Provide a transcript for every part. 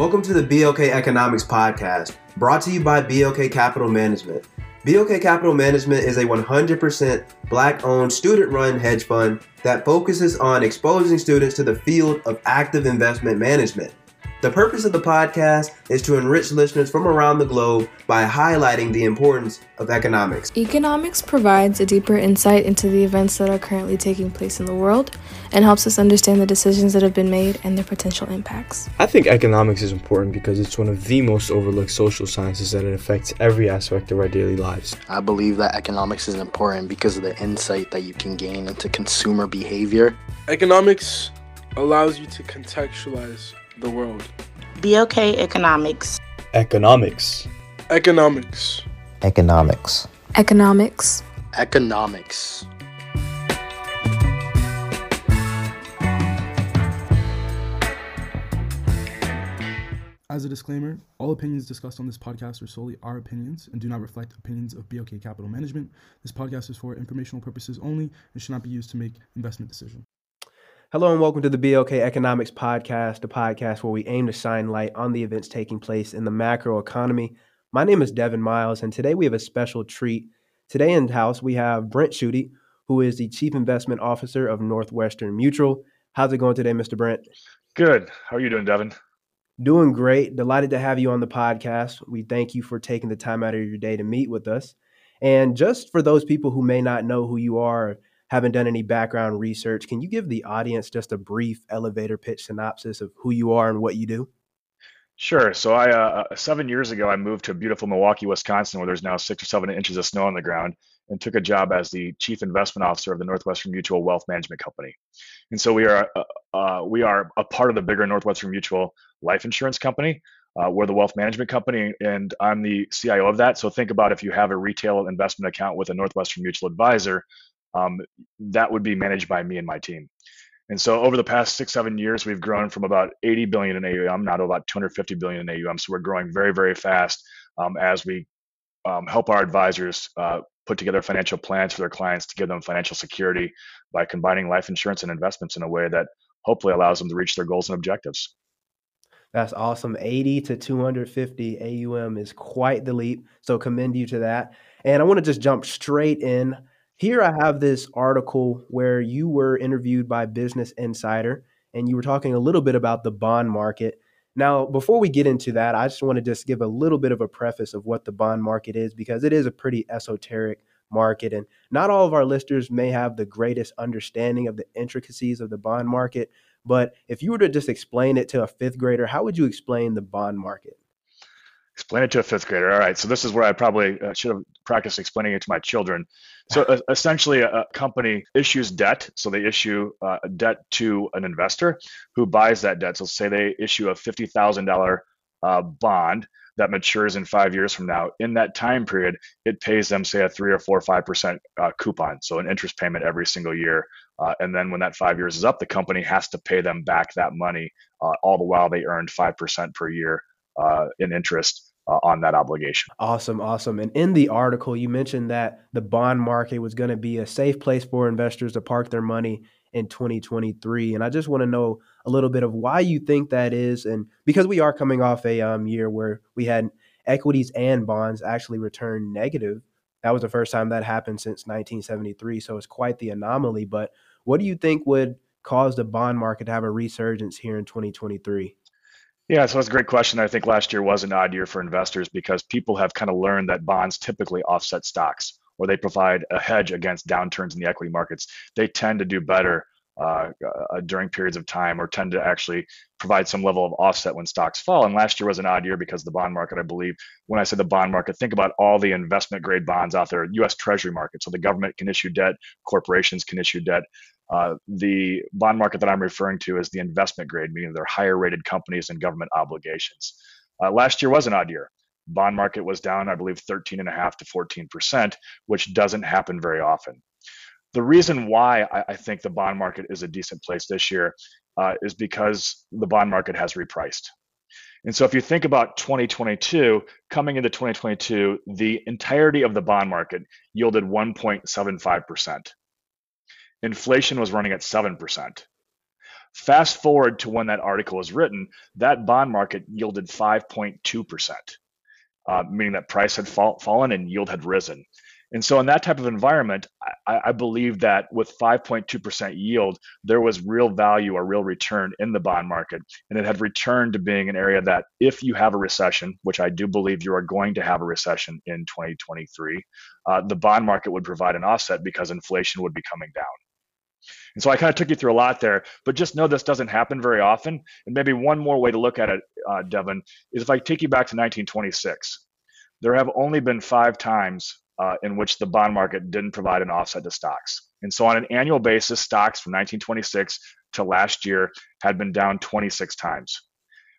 Welcome to the BLK Economics Podcast, brought to you by BLK Capital Management. BLK Capital Management is a 100% Black-owned, student-run hedge fund that focuses on exposing students to the field of active investment management. The purpose of the podcast is to enrich listeners from around the globe by highlighting the importance of economics. Economics provides a deeper insight into the events that are currently taking place in the world and helps us understand the decisions that have been made and their potential impacts. I think economics is important because it's one of the most overlooked social sciences and it affects every aspect of our daily lives. I believe that economics is important because of the insight that you can gain into consumer behavior. Economics allows you to contextualize the world. BLK Economics. Economics. Economics. Economics. Economics. Economics. As a disclaimer, all opinions discussed on this podcast are solely our opinions and do not reflect opinions of BLK Capital Management. This podcast is for informational purposes only and should not be used to make investment decisions. Hello and welcome to the BLK Economics Podcast, the podcast where we aim to shine light on the events taking place in the macro economy. My name is Devin Miles, and today we have a special treat. Today in house, we have Brent Schutte, who is the Chief Investment Officer of Northwestern Mutual. How's it going today, Mr. Brent? Good. How are you doing, Devin? Doing great. Delighted to have you on the podcast. We thank you for taking the time out of your day to meet with us. And just for those people who may not know who you are, haven't done any background research, can you give the audience just a brief elevator pitch synopsis of who you are and what you do? Sure. So I 7 years ago, I moved to beautiful Milwaukee, Wisconsin, where there's now 6 or 7 inches of snow on the ground, and took a job as the Chief Investment Officer of the Northwestern Mutual Wealth Management Company. And so we are a part of the bigger Northwestern Mutual Life Insurance Company. We're the wealth management company, and I'm the CIO of that. So think about if you have a retail investment account with a Northwestern Mutual advisor, that would be managed by me and my team. And so over the past 6, 7 years, we've grown from about 80 billion in AUM now to about 250 billion in AUM. So we're growing very, very fast as we help our advisors put together financial plans for their clients to give them financial security by combining life insurance and investments in a way that hopefully allows them to reach their goals and objectives. That's awesome. 80 to 250 AUM is quite the leap. So commend you to that. And I want to just jump straight in. Here I have this article where you were interviewed by Business Insider, and you were talking a little bit about the bond market. Now, before we get into that, I just want to just give a little bit of a preface of what the bond market is, because it is a pretty esoteric market, and not all of our listeners may have the greatest understanding of the intricacies of the bond market. But if you were to just explain it to a fifth grader, how would you explain the bond market? Explain it to a fifth grader. All right. So this is where I probably should have practiced explaining it to my children. So essentially, a company issues debt. So they issue debt to an investor who buys that debt. So say they issue a $50,000 bond that matures in 5 years from now. In that time period, it pays them, say, a 3 or 4 or 5% coupon. So an interest payment every single year. And then when that 5 years is up, the company has to pay them back that money, all the while they earned 5% per year in interest on that obligation. Awesome. Awesome. And in the article, you mentioned that the bond market was going to be a safe place for investors to park their money in 2023. And I just want to know a little bit of why you think that is. And because we are coming off a year where we had equities and bonds actually return negative. That was the first time that happened since 1973. So it's quite the anomaly. But what do you think would cause the bond market to have a resurgence here in 2023? Yeah, so that's a great question. I think last year was an odd year for investors because people have kind of learned that bonds typically offset stocks, or they provide a hedge against downturns in the equity markets. They tend to do better during periods of time, or tend to actually provide some level of offset when stocks fall. And last year was an odd year because the bond market, I believe, when I say the bond market, think about all the investment grade bonds out there, U.S. Treasury market. So the government can issue debt, corporations can issue debt. The bond market that I'm referring to is the investment grade, meaning they're higher rated companies and government obligations. Last year was an odd year. Bond market was down, I believe, 13.5 to 14%, which doesn't happen very often. The reason why I think the bond market is a decent place this year is because the bond market has repriced. And so if you think about 2022, coming into 2022, the entirety of the bond market yielded 1.75%. Inflation was running at 7%. Fast forward to when that article was written, that bond market yielded 5.2%, meaning that price had fallen and yield had risen. And so in that type of environment, I believe that with 5.2% yield, there was real value or real return in the bond market. And it had returned to being an area that if you have a recession, which I do believe you are going to have a recession in 2023, the bond market would provide an offset because inflation would be coming down. And so I kind of took you through a lot there, but just know this doesn't happen very often. And maybe one more way to look at it, Devin, is if I take you back to 1926, there have only been 5 times in which the bond market didn't provide an offset to stocks. And so on an annual basis, stocks from 1926 to last year had been down 26 times.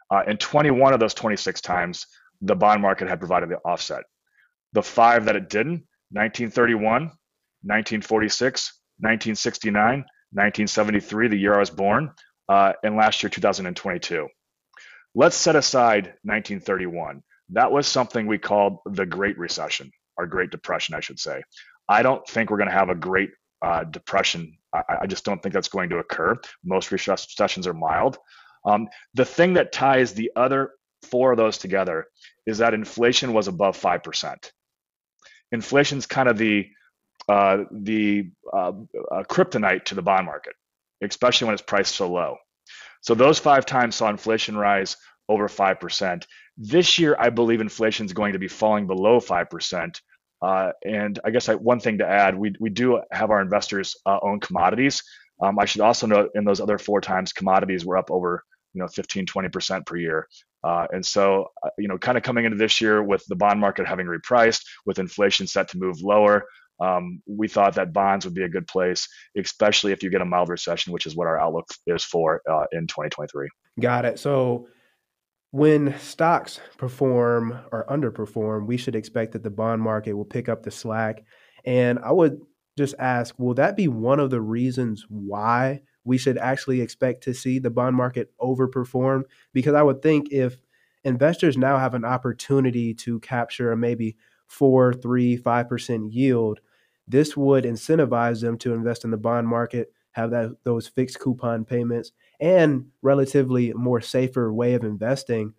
And 21 of those 26 times, the bond market had provided the offset. The 5 that it didn't, 1931, 1946, 1969, 1973, the year I was born, and last year, 2022. Let's set aside 1931. That was something we called the Great Recession. Or Great Depression, I should say. I don't think we're going to have a Great Depression. I just don't think that's going to occur. Most recessions are mild. The thing that ties the other 4 of those together is that inflation was above 5%. Inflation's kind of the kryptonite to the bond market, especially when it's priced so low. So those 5 times saw inflation rise over 5%. This year, I believe inflation is going to be falling below 5%. And I guess one thing to add, we do have our investors own commodities. I should also note in those other 4 times, commodities were up over 15, 20% per year. And so, kind of coming into this year with the bond market having repriced, with inflation set to move lower, we thought that bonds would be a good place, especially if you get a mild recession, which is what our outlook is for in 2023. Got it. So when stocks perform or underperform, we should expect that the bond market will pick up the slack. And I would just ask, will that be one of the reasons why we should actually expect to see the bond market overperform? Because I would think if investors now have an opportunity to capture a maybe 4%, 3%, 5% yield, this would incentivize them to invest in the bond market, have those fixed coupon payments, and relatively more safer way of investing.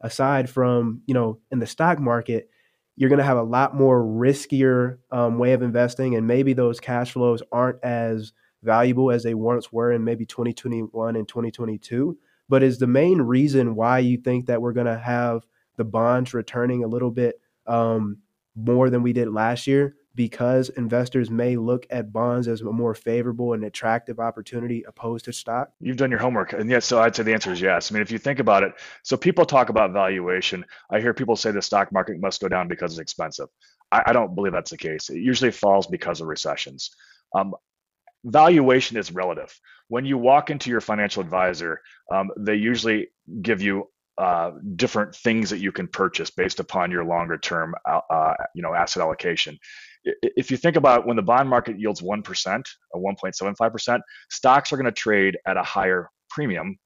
Aside from, in the stock market, you're going to have a lot more riskier way of investing, and maybe those cash flows aren't as valuable as they once were in maybe 2021 and 2022. But is the main reason why you think that we're going to have the bonds returning a little bit more than we did last year, because investors may look at bonds as a more favorable and attractive opportunity opposed to stock? You've done your homework. And yes, so I'd say the answer is yes. I mean, if you think about it, so people talk about valuation. I hear people say the stock market must go down because it's expensive. I don't believe that's the case. It usually falls because of recessions. Valuation is relative. When you walk into your financial advisor, they usually give you different things that you can purchase based upon your longer term asset allocation. If you think about when the bond market yields 1% or 1.75%, stocks are going to trade at a higher premium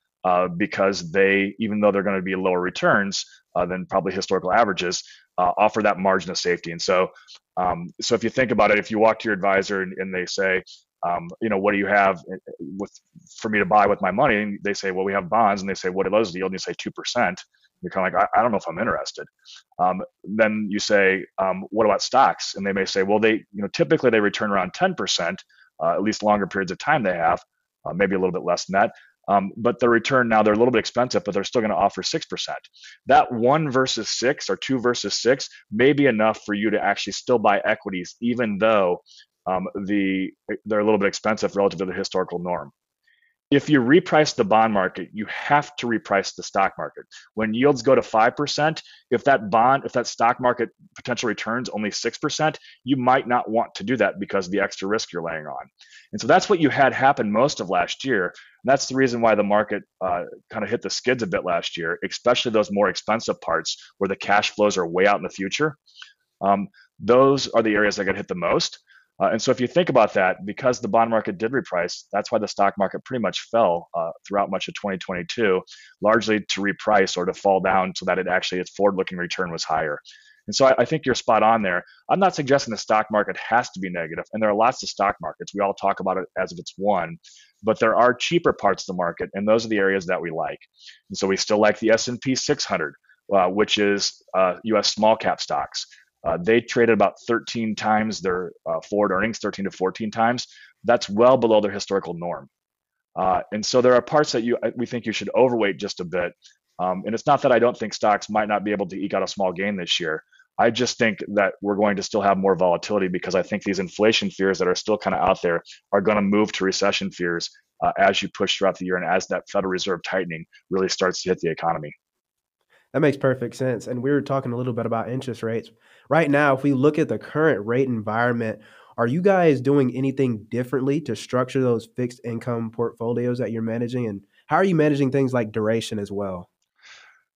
because they, even though they're going to be lower returns than probably historical averages, offer that margin of safety. And so so if you think about it, if you walk to your advisor and they say, what do you have for me to buy with my money? And they say, well, we have bonds. And they say, what are those yield? And you say 2%. You're kind of like, I don't know if I'm interested. Then you say, what about stocks? And they may say, well, typically they return around 10%, at least longer periods of time they have, maybe a little bit less than that. But the return now, they're a little bit expensive, but they're still going to offer 6%. That 1 versus 6 or 2 versus 6 may be enough for you to actually still buy equities, even though they're a little bit expensive relative to the historical norm. If you reprice the bond market, you have to reprice the stock market. When yields go to 5%, if that stock market potential returns only 6%, you might not want to do that because of the extra risk you're laying on. And so that's what you had happen most of last year. And that's the reason why the market kind of hit the skids a bit last year, especially those more expensive parts where the cash flows are way out in the future. Those are the areas that got hit the most. And so if you think about that, because the bond market did reprice, that's why the stock market pretty much fell throughout much of 2022, largely to reprice or to fall down so that its forward-looking return was higher. And so I think you're spot on there. I'm not suggesting the stock market has to be negative, and there are lots of stock markets. We all talk about it as if it's one, but there are cheaper parts of the market, and those are the areas that we like. And so we still like the S&P 600, which is U.S. small cap stocks. They traded about 13 times their forward earnings, 13 to 14 times. That's well below their historical norm. And so there are parts that we think you should overweight just a bit. And it's not that I don't think stocks might not be able to eke out a small gain this year. I just think that we're going to still have more volatility because I think these inflation fears that are still kind of out there are going to move to recession fears as you push throughout the year and as that Federal Reserve tightening really starts to hit the economy. That makes perfect sense. And we were talking a little bit about interest rates. Right now, if we look at the current rate environment, are you guys doing anything differently to structure those fixed income portfolios that you're managing? And how are you managing things like duration as well?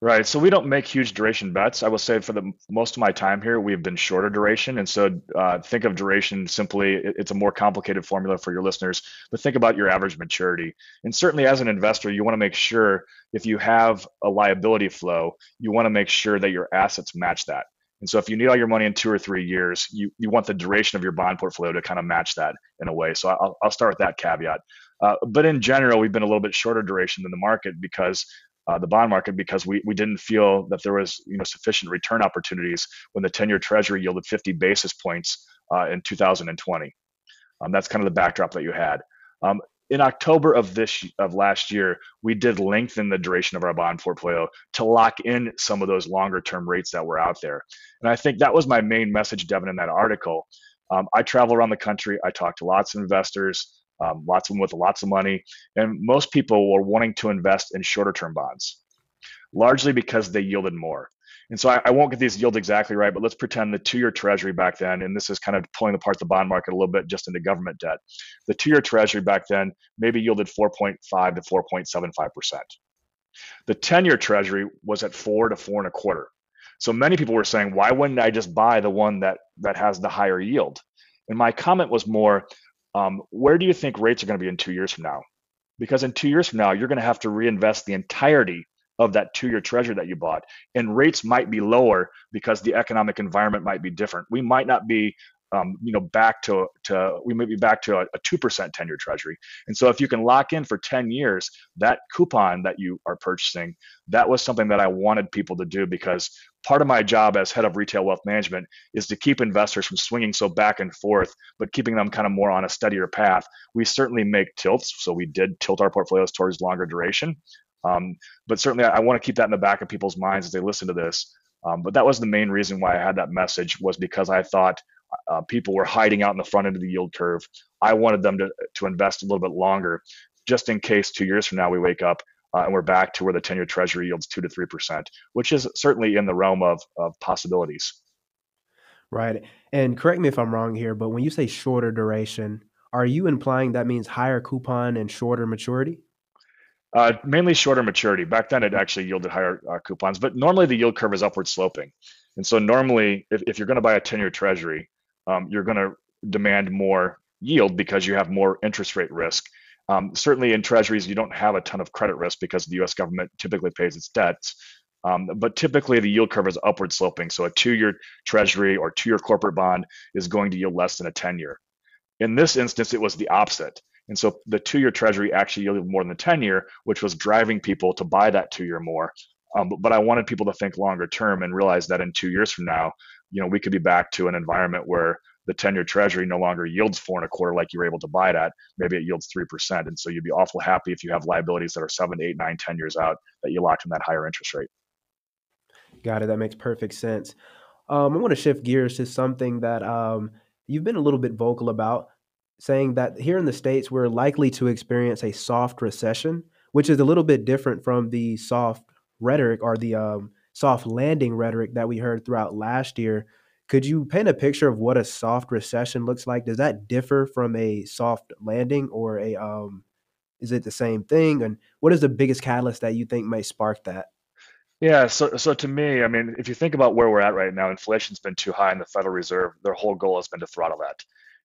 Right. So we don't make huge duration bets. I will say for the most of my time here, we've been shorter duration. And so think of duration simply, it's a more complicated formula for your listeners, but think about your average maturity. And certainly as an investor, you want to make sure if you have a liability flow, you want to make sure that your assets match that. And so if you need all your money in 2 or 3 years, you want the duration of your bond portfolio to kind of match that in a way. So I'll start with that caveat. But in general, we've been a little bit shorter duration than the market because the bond market, because we didn't feel that there was sufficient return opportunities when the 10-year treasury yielded 50 basis points in 2020. That's kind of the backdrop that you had. In October of last year, we did lengthen the duration of our bond portfolio to lock in some of those longer term rates that were out there. And I think that was my main message, Devin, in that article. I travel around the country. I talk to lots of investors, lots of them with lots of money. And most people were wanting to invest in shorter term bonds, largely because they yielded more. And so I won't get these yields exactly right, but let's pretend the 2-year treasury back then, and this is kind of pulling apart the bond market a little bit just into government debt. The 2-year treasury back then maybe yielded 4.5 to 4.75%. The 10-year treasury was at 4 to 4.25. So many people were saying, why wouldn't I just buy the one that has the higher yield? And my comment was more, where do you think rates are going to be in 2 years from now? Because in 2 years from now, you're going to have to reinvest the entirety of that 2-year treasury that you bought. And rates might be lower because the economic environment might be different. We might not be, we may be back to a 2% 10-year treasury. And so if you can lock in for 10 years, that coupon that you are purchasing, that was something that I wanted people to do because part of my job as head of retail wealth management is to keep investors from swinging so back and forth, but keeping them kind of more on a steadier path. We certainly make tilts. So we did tilt our portfolios towards longer duration. But certainly I want to keep that in the back of people's minds as they listen to this. But that was the main reason why I had that message, was because I thought people were hiding out in the front end of the yield curve. I wanted them to invest a little bit longer, just in case 2 years from now we wake up and we're back to where the 10-year treasury yields 2 to 3%, which is certainly in the realm of possibilities. Right. And correct me if I'm wrong here, but when you say shorter duration, are you implying that means higher coupon and shorter maturity? Mainly shorter maturity. Back then, it actually yielded higher coupons, but normally the yield curve is upward sloping. And so normally, if you're going to buy a 10-year treasury, you're going to demand more yield because you have more interest rate risk. Certainly in treasuries, you don't have a ton of credit risk because the U.S. government typically pays its debts. But typically, the yield curve is upward sloping. So a 2-year treasury or 2-year corporate bond is going to yield less than a 10-year. In this instance, it was the opposite. And so the 2-year treasury actually yielded more than the 10-year, which was driving people to buy that 2-year more. But I wanted people to think longer term and realize that in 2 years from now, we could be back to an environment where the 10-year treasury no longer yields 4.25 like you were able to buy it at. Maybe it yields 3%. And so you'd be awful happy if you have liabilities that are 7, 8, 9, 10 years out that you locked in that higher interest rate. Got it. That makes perfect sense. I want to shift gears to something that you've been a little bit vocal about, saying that here in the States, we're likely to experience a soft recession, which is a little bit different from the soft rhetoric or the soft landing rhetoric that we heard throughout last year. Could you paint a picture of what a soft recession looks like? Does that differ from a soft landing, or is it the same thing? And what is the biggest catalyst that you think may spark that? Yeah, so to me, I mean, if you think about where we're at right now, inflation's been too high, and the Federal Reserve, their whole goal has been to throttle that.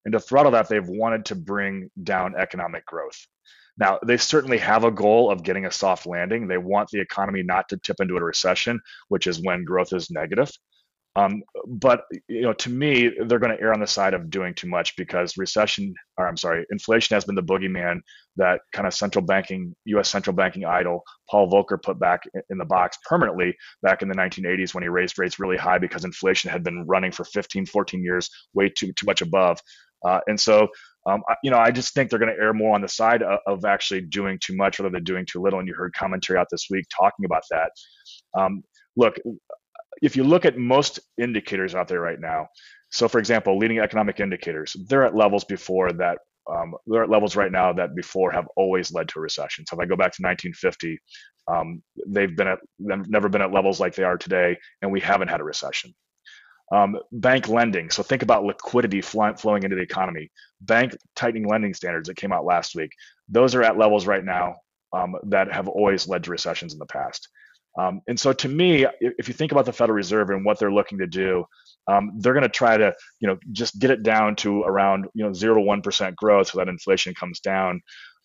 And to throttle that, they've wanted to bring down economic growth. Now, they certainly have a goal of getting a soft landing. They want the economy not to tip into a recession, which is when growth is negative. But to me, they're going to err on the side of doing too much, because inflation has been the boogeyman that kind of U.S. central banking idol Paul Volcker put back in the box permanently back in the 1980s when he raised rates really high because inflation had been running for 14 years way too much above. I just think they're going to err more on the side of actually doing too much rather than doing too little. And you heard commentary out this week talking about that. Look, if you look at most indicators out there right now, so for example, leading economic indicators, they're at levels right now that before have always led to a recession. So if I go back to 1950, they've never been at levels like they are today, and we haven't had a recession. Bank lending. So think about liquidity flowing into the economy. Bank tightening lending standards that came out last week. Those are at levels right now that have always led to recessions in the past. And so to me, if you think about the Federal Reserve and what they're looking to do, they're going to try to, just get it down to around, 0 to 1% growth so that inflation comes down.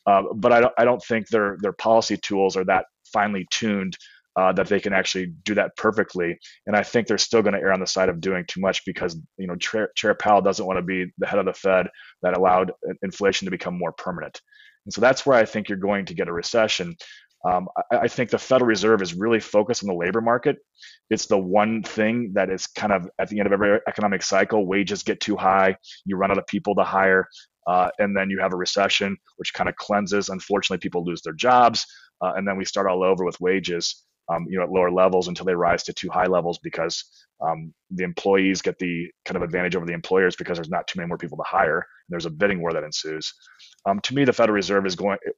But I don't think their policy tools are that finely tuned that they can actually do that perfectly. And I think they're still going to err on the side of doing too much because, Chair Powell doesn't want to be the head of the Fed that allowed inflation to become more permanent. And so that's where I think you're going to get a recession. I think the Federal Reserve is really focused on the labor market. It's the one thing that is kind of at the end of every economic cycle, wages get too high, you run out of people to hire, and then you have a recession, which kind of cleanses. Unfortunately, people lose their jobs, and then we start all over with wages, at lower levels until they rise to too high levels because the employees get the kind of advantage over the employers because there's not too many more people to hire. And there's a bidding war that ensues. To me, the Federal Reserve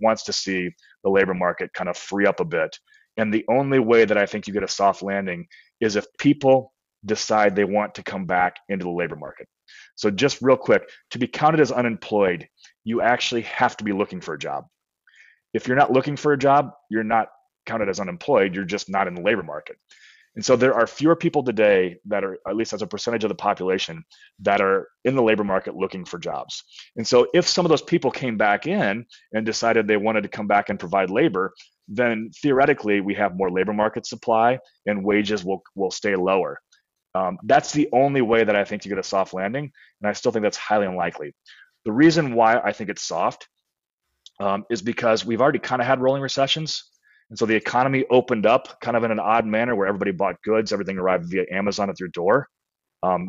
wants to see the labor market kind of free up a bit. And the only way that I think you get a soft landing is if people decide they want to come back into the labor market. So just real quick, to be counted as unemployed, you actually have to be looking for a job. If you're not looking for a job, you're not counted as unemployed, you're just not in the labor market. And so there are fewer people today that are, at least as a percentage of the population, that are in the labor market looking for jobs. And so if some of those people came back in and decided they wanted to come back and provide labor, then theoretically we have more labor market supply and wages will stay lower. That's the only way that I think you get a soft landing. And I still think that's highly unlikely. The reason why I think it's soft is because we've already kind of had rolling recessions. And so the economy opened up kind of in an odd manner where everybody bought goods, everything arrived via Amazon at your door.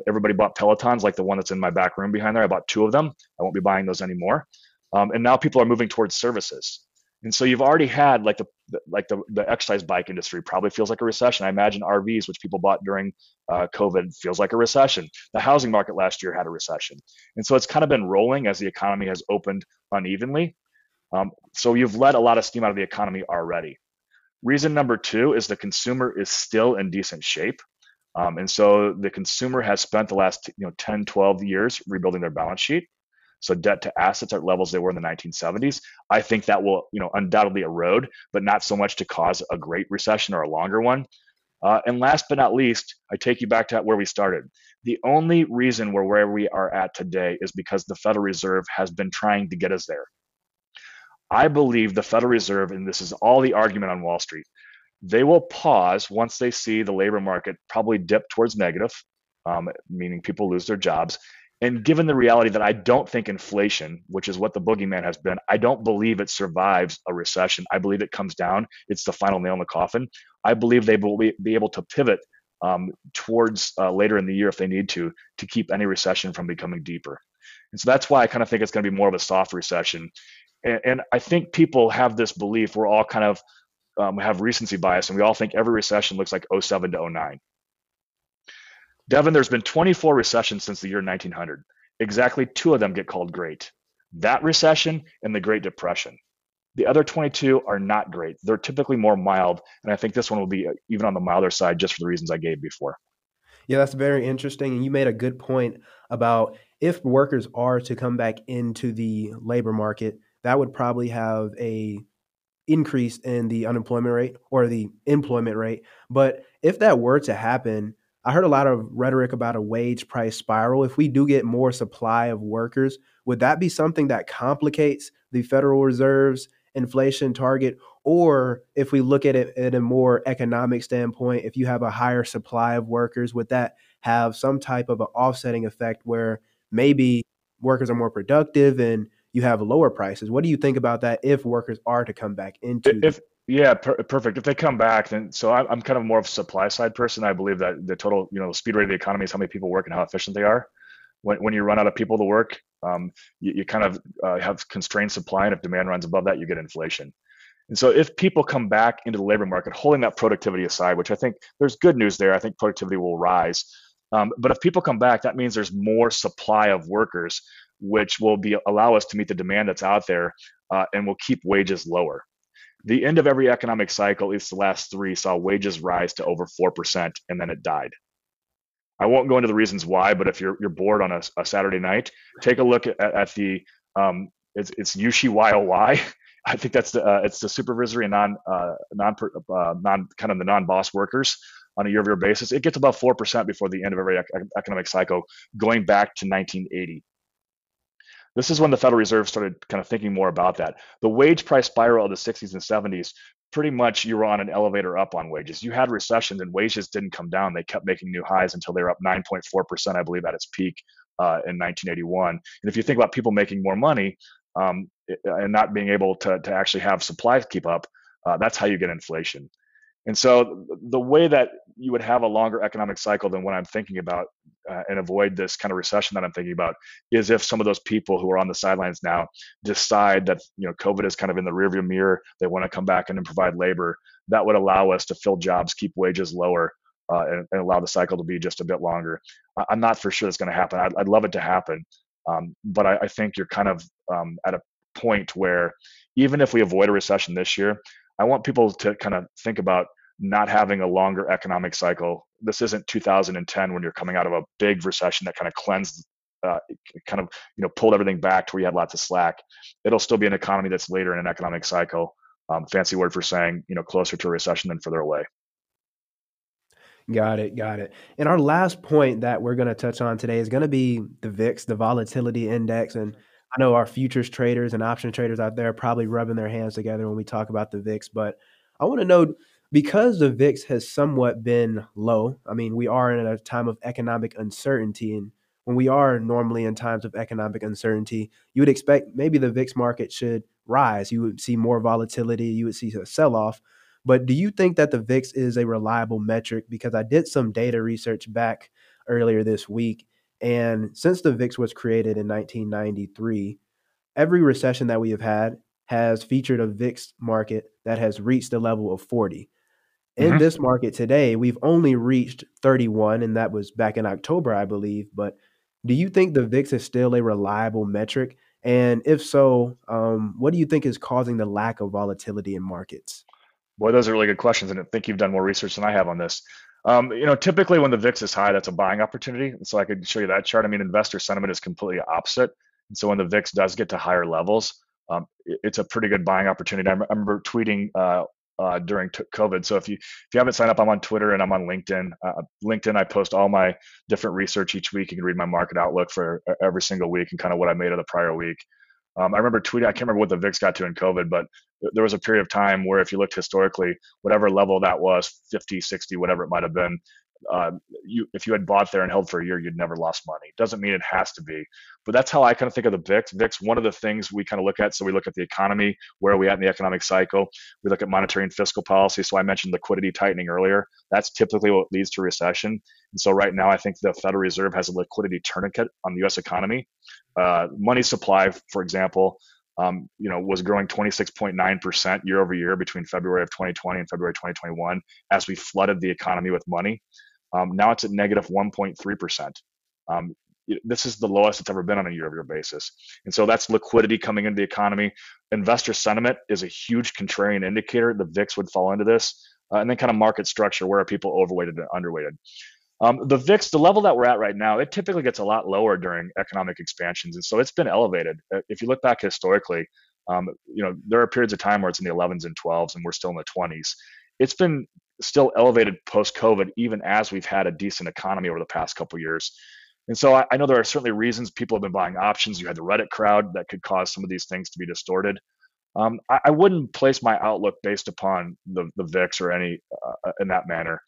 Everybody bought Pelotons, like the one that's in my back room behind there. I bought 2 of them. I won't be buying those anymore. And now people are moving towards services. And so you've already had the exercise bike industry probably feels like a recession. I imagine RVs, which people bought during COVID, feels like a recession. The housing market last year had a recession. And so it's kind of been rolling as the economy has opened unevenly. So you've let a lot of steam out of the economy already. Reason number 2 is the consumer is still in decent shape. And so the consumer has spent the last 10, 12 years rebuilding their balance sheet. So debt to assets are at levels they were in the 1970s. I think that will undoubtedly erode, but not so much to cause a great recession or a longer one. And last but not least, I take you back to where we started. The only reason we're where we are at today is because the Federal Reserve has been trying to get us there. I believe the Federal Reserve, and this is all the argument on Wall Street, they will pause once they see the labor market probably dip towards negative, meaning people lose their jobs. And given the reality that I don't think inflation, which is what the boogeyman has been, I don't believe it survives a recession. I believe it comes down. It's the final nail in the coffin. I believe they will be able to pivot towards later in the year if they need to keep any recession from becoming deeper. And so that's why I kind of think it's going to be more of a soft recession. And I think people have this belief, we're all kind of have recency bias, and we all think every recession looks like 07 to 09. Devin, there's been 24 recessions since the year 1900. Exactly 2 of them get called great. That recession and the Great Depression. The other 22 are not great. They're typically more mild, and I think this one will be even on the milder side just for the reasons I gave before. Yeah, that's very interesting. And you made a good point about if workers are to come back into the labor market, that would probably have a increase in the unemployment rate or the employment rate. But if that were to happen, I heard a lot of rhetoric about a wage price spiral. If we do get more supply of workers, would that be something that complicates the Federal Reserve's inflation target, or if we look at it in a more economic standpoint, if you have a higher supply of workers, would that have some type of an offsetting effect where maybe workers are more productive and you have lower prices? What do you think about that if workers are to come back into? Perfect. If they come back, then I'm kind of more of a supply side person. I believe that the total, speed rate of the economy is how many people work and how efficient they are. When you run out of people to work, you kind of have constrained supply, and if demand runs above that, you get inflation. And so if people come back into the labor market, holding that productivity aside, which I think there's good news there, I think productivity will rise. But if people come back, that means there's more supply of workers, which will allow us to meet the demand that's out there and will keep wages lower. The end of every economic cycle, at least the last three, saw wages rise to over 4%, and then it died. I won't go into the reasons why, but if you're bored on a Saturday night, take a look at the it's YOY. I think that's it's the supervisory and non kind of the non-boss workers on a year-over-year basis. It gets about 4% before the end of every economic cycle, going back to 1980. This is when the Federal Reserve started kind of thinking more about that. The wage price spiral of the 60s and 70s, pretty much you were on an elevator up on wages. You had recessions and wages didn't come down. They kept making new highs until they were up 9.4%, I believe, at its peak in 1981. And if you think about people making more money and not being able to actually have supply keep up, that's how you get inflation. And so the way that you would have a longer economic cycle than what I'm thinking about and avoid this kind of recession that I'm thinking about is if some of those people who are on the sidelines now decide that COVID is kind of in the rearview mirror, they want to come back in and provide labor. That would allow us to fill jobs, keep wages lower, and allow the cycle to be just a bit longer. I'm not for sure that's going to happen. I'd love it to happen, but I think you're kind of at a point where even if we avoid a recession this year, I want people to kind of think about not having a longer economic cycle. This isn't 2010 when you're coming out of a big recession that kind of cleansed, pulled everything back to where you had lots of slack. It'll still be an economy that's later in an economic cycle. Fancy word for saying, closer to a recession than further away. Got it. And our last point that we're going to touch on today is going to be the VIX, the volatility index. And I know our futures traders and option traders out there are probably rubbing their hands together when we talk about the VIX, but I want to know, because the VIX has somewhat been low, I mean, we are in a time of economic uncertainty, and when we are normally in times of economic uncertainty, you would expect maybe the VIX market should rise. You would see more volatility. You would see a sell-off. But do you think that the VIX is a reliable metric? Because I did some data research back earlier this week, and since the VIX was created in 1993, every recession that we have had has featured a VIX market that has reached the level of 40. In this market today, we've only reached 31, and that was back in October, I believe. But do you think the VIX is still a reliable metric? And if so, what do you think is causing the lack of volatility in markets? Boy, those are really good questions, and I think you've done more research than I have on this. Typically when the VIX is high, that's a buying opportunity. And so I could show you that chart. I mean, investor sentiment is completely opposite. And so when the VIX does get to higher levels, it's a pretty good buying opportunity. I remember tweeting during COVID. So if you haven't signed up, I'm on Twitter and I'm on LinkedIn. LinkedIn, I post all my different research each week. You can read my market outlook for every single week and kind of what I made of the prior week. I remember tweeting, I can't remember what the VIX got to in COVID, but there was a period of time where if you looked historically, whatever level that was, 50, 60, whatever it might have been, if you had bought there and held for a year, you'd never lost money. Doesn't mean it has to be, but that's how I kind of think of the VIX. VIX, one of the things we kind of look at, so we look at the economy, where are we at in the economic cycle? We look at monetary and fiscal policy. So I mentioned liquidity tightening earlier. That's typically what leads to recession. And so right now, I think the Federal Reserve has a liquidity tourniquet on the U.S. economy. Money supply, for example, was growing 26.9% year over year between February of 2020 and February 2021 as we flooded the economy with money. Now it's at negative 1.3%. This is the lowest it's ever been on a year-over-year basis. And so that's liquidity coming into the economy. Investor sentiment is a huge contrarian indicator. The VIX would fall into this. And then kind of market structure, where are people overweighted and underweighted? The VIX, the level that we're at right now, it typically gets a lot lower during economic expansions. And so it's been elevated. If you look back historically, there are periods of time where it's in the 11s and 12s, and we're still in the 20s. It's been still elevated post-COVID, even as we've had a decent economy over the past couple of years. And so I know there are certainly reasons people have been buying options. You had the Reddit crowd that could cause some of these things to be distorted. I wouldn't place my outlook based upon the VIX or any in that manner.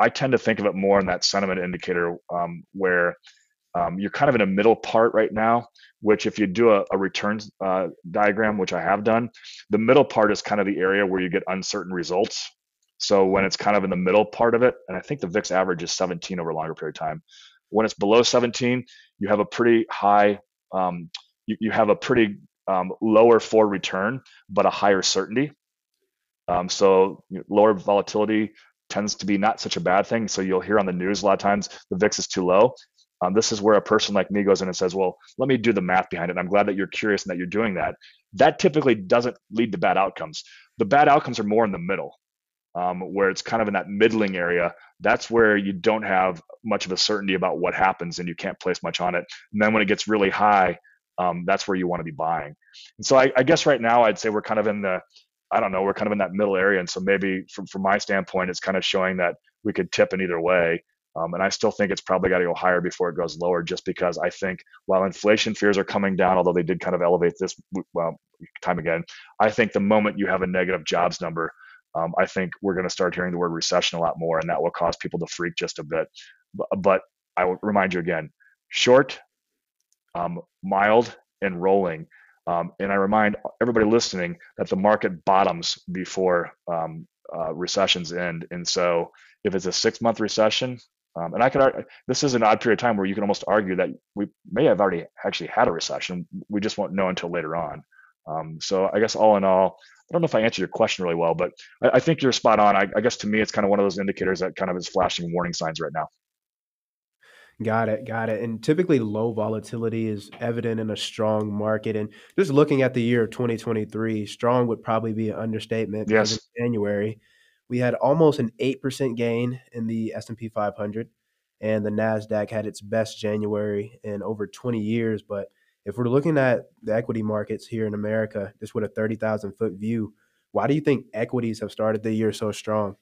I tend to think of it more in that sentiment indicator where you're kind of in a middle part right now, which if you do a returns diagram, which I have done, the middle part is kind of the area where you get uncertain results. So when it's kind of in the middle part of it, and I think the VIX average is 17 over a longer period of time. When it's below 17, you have a pretty high, you have a pretty lower forward return, but a higher certainty. So lower volatility tends to be not such a bad thing. So you'll hear on the news a lot of times, the VIX is too low. This is where a person like me goes in and says, well, let me do the math behind it. And I'm glad that you're curious and that you're doing that. That typically doesn't lead to bad outcomes. The bad outcomes are more in the middle, where it's kind of in that middling area. That's where you don't have much of a certainty about what happens and you can't place much on it. And then when it gets really high, that's where you want to be buying. And so I guess right now I'd say we're kind of in the, I don't know, we're kind of in that middle area. And so maybe from my standpoint, it's kind of showing that we could tip in either way. And I still think it's probably got to go higher before it goes lower, just because I think while inflation fears are coming down, although they did kind of elevate this time again, I think the moment you have a negative jobs number, I think we're going to start hearing the word recession a lot more, and that will cause people to freak just a bit. But I will remind you again, short, mild, and rolling. And I remind everybody listening that the market bottoms before recessions end. And so if it's a 6-month recession, and I could argue, this is an odd period of time where you can almost argue that we may have already actually had a recession. We just won't know until later on. So I guess all in all, I don't know if I answered your question really well, but I think you're spot on. I guess to me, it's kind of one of those indicators that kind of is flashing warning signs right now. Got it. And typically low volatility is evident in a strong market. And just looking at the year of 2023, strong would probably be an understatement. Yes. Because in January, we had almost an 8% gain in the S&P 500, and the NASDAQ had its best January in over 20 years. But if we're looking at the equity markets here in America, just with a 30,000-foot view, why do you think equities have started the year so strong?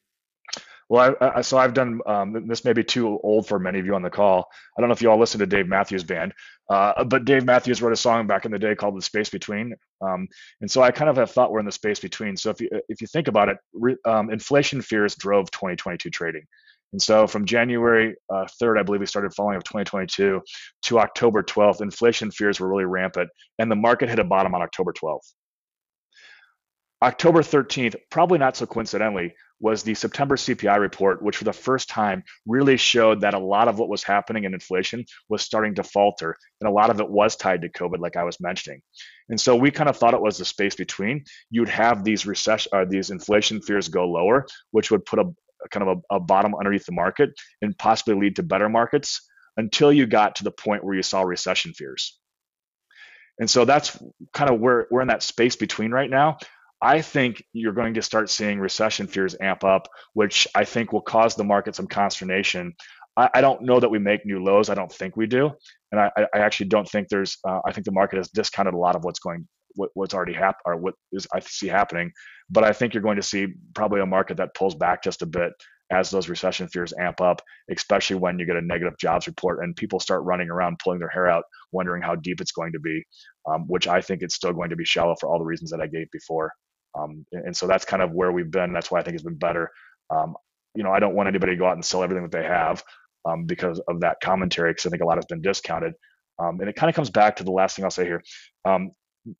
Well, so I've done, this may be too old for many of you on the call. I don't know if you all listen to Dave Matthews Band, but Dave Matthews wrote a song back in the day called The Space Between. And so I kind of have thought we're in the space between. So if you think about it, inflation fears drove 2022 trading. And so from January 3rd, I believe we started following of 2022 to October 12th, inflation fears were really rampant. And the market hit a bottom on October 12th. October 13th, probably not so coincidentally, was the September CPI report, which for the first time really showed that a lot of what was happening in inflation was starting to falter. And a lot of it was tied to COVID, like I was mentioning. And so we kind of thought it was the space between. You'd have these recession, or these inflation fears go lower, which would put a kind of a bottom underneath the market and possibly lead to better markets until you got to the point where you saw recession fears. And so that's kind of where we're in that space between right now. I think you're going to start seeing recession fears amp up, which I think will cause the market some consternation. I don't know that we make new lows. I don't think we do. And I actually don't think there's, I think the market has discounted a lot of what's already happened or what is I see happening. But I think you're going to see probably a market that pulls back just a bit as those recession fears amp up, especially when you get a negative jobs report and people start running around, pulling their hair out, wondering how deep it's going to be, which I think it's still going to be shallow for all the reasons that I gave before. And so that's kind of where we've been. That's why I think it's been better. I don't want anybody to go out and sell everything that they have because of that commentary, because I think a lot has been discounted. And it kind of comes back to the last thing I'll say here.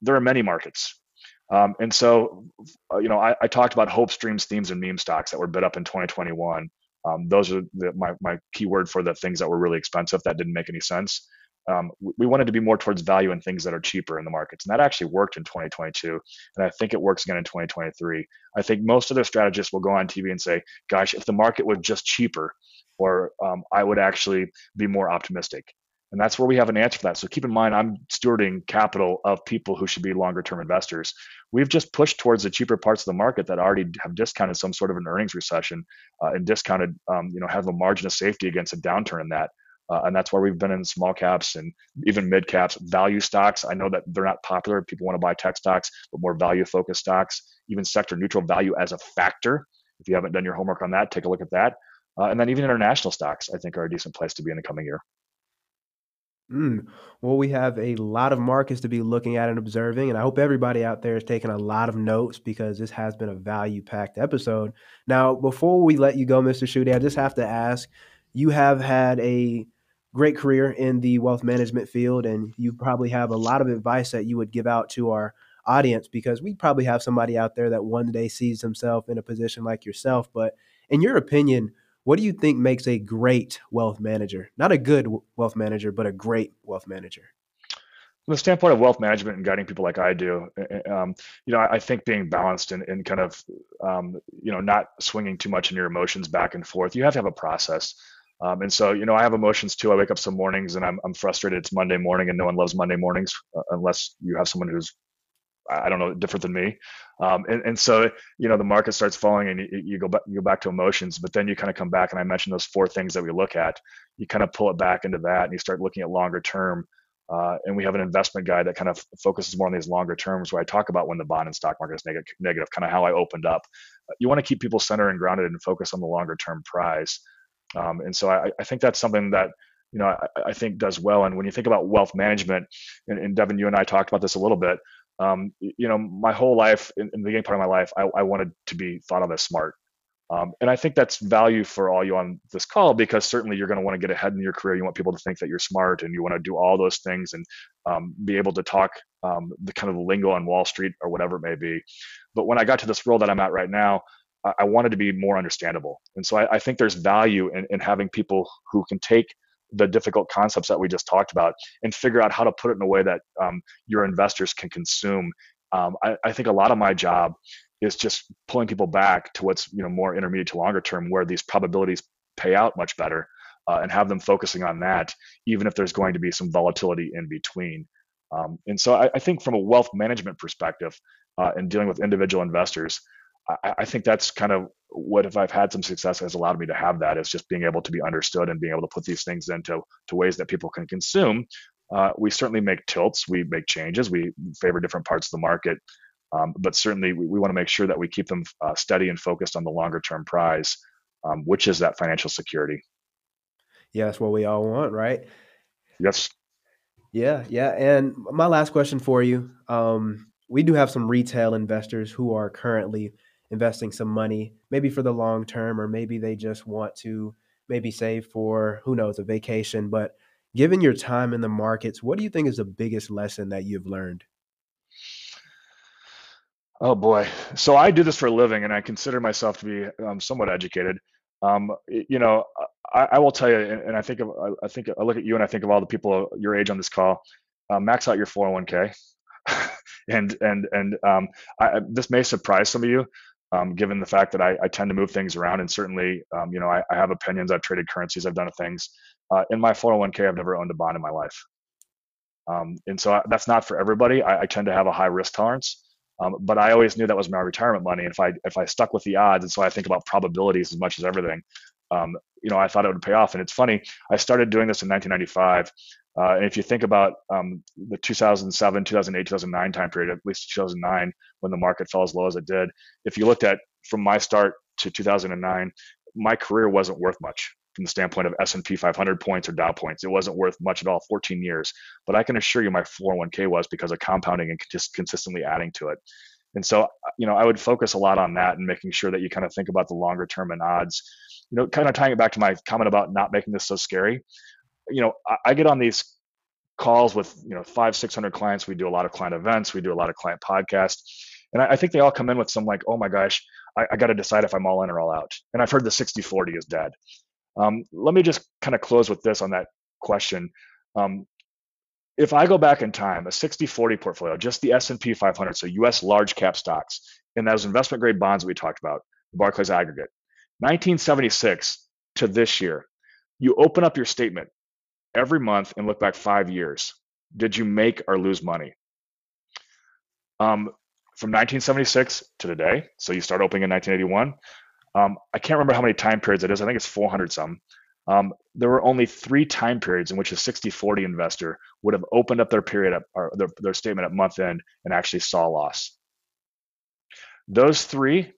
There are many markets. And so, I talked about hopes, dreams, themes, and meme stocks that were bid up in 2021. Those are my keyword for the things that were really expensive that didn't make any sense. We wanted to be more towards value and things that are cheaper in the markets. And that actually worked in 2022. And I think it works again in 2023. I think most other strategists will go on TV and say, gosh, if the market was just cheaper, or I would actually be more optimistic. And that's where we have an answer for that. So keep in mind, I'm stewarding capital of people who should be longer term investors. We've just pushed towards the cheaper parts of the market that already have discounted some sort of an earnings recession and discounted, have a margin of safety against a downturn in that. And that's why we've been in small caps and even mid caps, value stocks. I know that they're not popular. People want to buy tech stocks, but more value focused stocks, even sector neutral value as a factor. If you haven't done your homework on that, take a look at that. And then even international stocks, I think, are a decent place to be in the coming year. Well, we have a lot of markets to be looking at and observing, and I hope everybody out there is taking a lot of notes because this has been a value-packed episode. Now, before we let you go, Mr. Schutte, I just have to ask, you have had a great career in the wealth management field, and you probably have a lot of advice that you would give out to our audience because we probably have somebody out there that one day sees himself in a position like yourself. But in your opinion, what do you think makes a great wealth manager? Not a good wealth manager, but a great wealth manager. From the standpoint of wealth management and guiding people like I do, I think being balanced and kind of, not swinging too much in your emotions back and forth. You have to have a process. And so, I have emotions too. I wake up some mornings and I'm frustrated. It's Monday morning and no one loves Monday mornings unless you have someone who's, I don't know, different than me. And so, the market starts falling and you go back to emotions, but then you kind of come back. And I mentioned those four things that we look at. You kind of pull it back into that and you start looking at longer term. And we have an investment guide that kind of focuses more on these longer terms where I talk about when the bond and stock market is negative, kind of how I opened up. You want to keep people centered and grounded and focus on the longer term prize. And so I think that's something that I think does well. And when you think about wealth management, and Devin, you and I talked about this a little bit, my whole life, in the beginning part of my life, I wanted to be thought of as smart. And I think that's value for all you on this call, because certainly you're going to want to get ahead in your career. You want people to think that you're smart and you want to do all those things and be able to talk the kind of lingo on Wall Street or whatever it may be. But when I got to this role that I'm at right now, I wanted to be more understandable. And so I think there's value in having people who can take the difficult concepts that we just talked about and figure out how to put it in a way that your investors can consume. I think a lot of my job is just pulling people back to what's more intermediate to longer term, where these probabilities pay out much better, and have them focusing on that, even if there's going to be some volatility in between. And so I think from a wealth management perspective and dealing with individual investors, I think that's kind of what, if I've had some success, has allowed me to have that, is just being able to be understood and being able to put these things into ways that people can consume. We certainly make tilts, we make changes, we favor different parts of the market, but certainly we want to make sure that we keep them steady and focused on the longer term prize, which is that financial security. Yeah, that's what we all want, right? Yes. Yeah. And my last question for you, we do have some retail investors who are currently investing some money, maybe for the long term, or maybe they just want to maybe save for, who knows, a vacation. But given your time in the markets, what do you think is the biggest lesson that you've learned? Oh, boy. So I do this for a living, and I consider myself to be somewhat educated. I will tell you, and I think I look at you and I think of all the people your age on this call, max out your 401k. And this may surprise some of you, given the fact that I tend to move things around, and certainly, I have opinions. I've traded currencies. I've done things. In my 401k, I've never owned a bond in my life. And so that's not for everybody. I tend to have a high risk tolerance, but I always knew that was my retirement money. And if I stuck with the odds, and so I think about probabilities as much as everything. I thought it would pay off. And it's funny, I started doing this in 1995. And if you think about the 2007, 2008, 2009 time period, at least 2009, when the market fell as low as it did, if you looked at from my start to 2009, my career wasn't worth much from the standpoint of S&P 500 points or Dow points. It wasn't worth much at all, 14 years. But I can assure you my 401k was, because of compounding and just consistently adding to it. And so, I would focus a lot on that and making sure that you kind of think about the longer term and odds, kind of tying it back to my comment about not making this so scary. I get on these calls with, 500-600 clients. We do a lot of client events. We do a lot of client podcasts. And I think they all come in with some like, oh my gosh, I got to decide if I'm all in or all out. And I've heard the 60-40 is dead. Let me just kind of close with this on that question. If I go back in time, a 60-40 portfolio, just the S&P 500, so U.S. large cap stocks, and those investment grade bonds that we talked about, the Barclays Aggregate, 1976 to this year, you open up your statement every month and look back 5 years. Did you make or lose money? From 1976 to today, so you start opening in 1981. I can't remember how many time periods it is. I think it's 400 some. There were only 3 time periods in which a 60-40 investor would have opened up their period up, or their statement at month end, and actually saw a loss. Those 3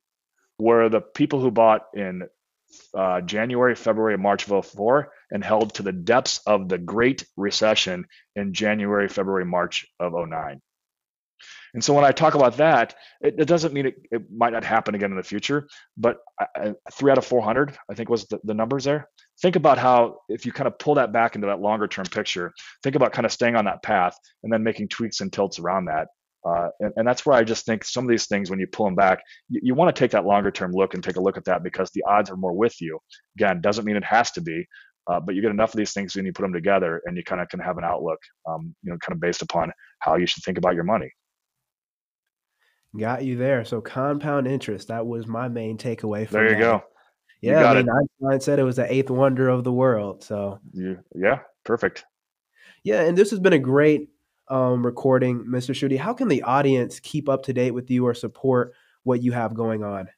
were the people who bought in January, February, and March of 2004, and held to the depths of the Great Recession in January, February, March of 2009. And so when I talk about that, it doesn't mean it might not happen again in the future, but 3 out of 400, I think, was the numbers there. Think about how, if you kind of pull that back into that longer term picture, think about kind of staying on that path and then making tweaks and tilts around that. And that's where I just think some of these things, when you pull them back, you want to take that longer term look and take a look at that, because the odds are more with you. Again, doesn't mean it has to be, but you get enough of these things when you put them together, and you kind of can have an outlook, kind of based upon how you should think about your money. Got you there. So compound interest, that was my main takeaway from that. There you go. Yeah, I mean, Einstein said it was the eighth wonder of the world. So yeah, perfect. Yeah, and this has been a great recording, Mr. Schutte. How can the audience keep up to date with you or support what you have going on?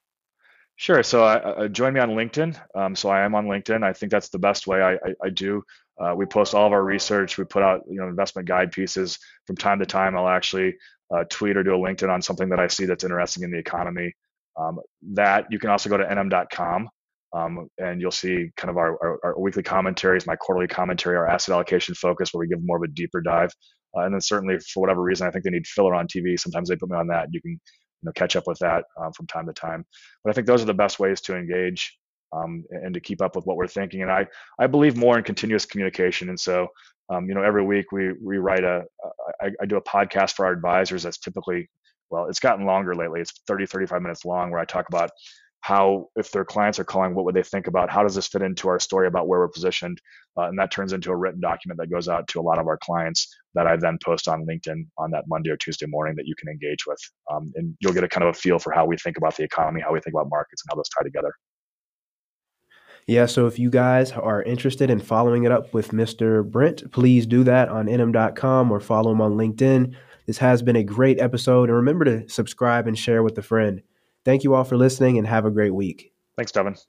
Sure. So join me on LinkedIn. So I am on LinkedIn. I think that's the best way. I do. We post all of our research. We put out investment guide pieces from time to time. I'll actually tweet or do a LinkedIn on something that I see that's interesting in the economy. That you can also go to nm.com. And you'll see kind of our weekly commentaries, my quarterly commentary, our asset allocation focus, where we give more of a deeper dive. And then certainly, for whatever reason, I think they need filler on TV. Sometimes they put me on that. You can catch up with that from time to time. But I think those are the best ways to engage and to keep up with what we're thinking. And I believe more in continuous communication. And so, every week we write I do a podcast for our advisors that's typically, well, it's gotten longer lately. It's 30, 35 minutes long, where I talk about how, if their clients are calling, what would they think about? How does this fit into our story about where we're positioned? And that turns into a written document that goes out to a lot of our clients that I then post on LinkedIn on that Monday or Tuesday morning that you can engage with. And you'll get a kind of a feel for how we think about the economy, how we think about markets, and how those tie together. Yeah, so if you guys are interested in following it up with Mr. Brent, please do that on nm.com or follow him on LinkedIn. This has been a great episode. And remember to subscribe and share with a friend. Thank you all for listening, and have a great week. Thanks, Devin.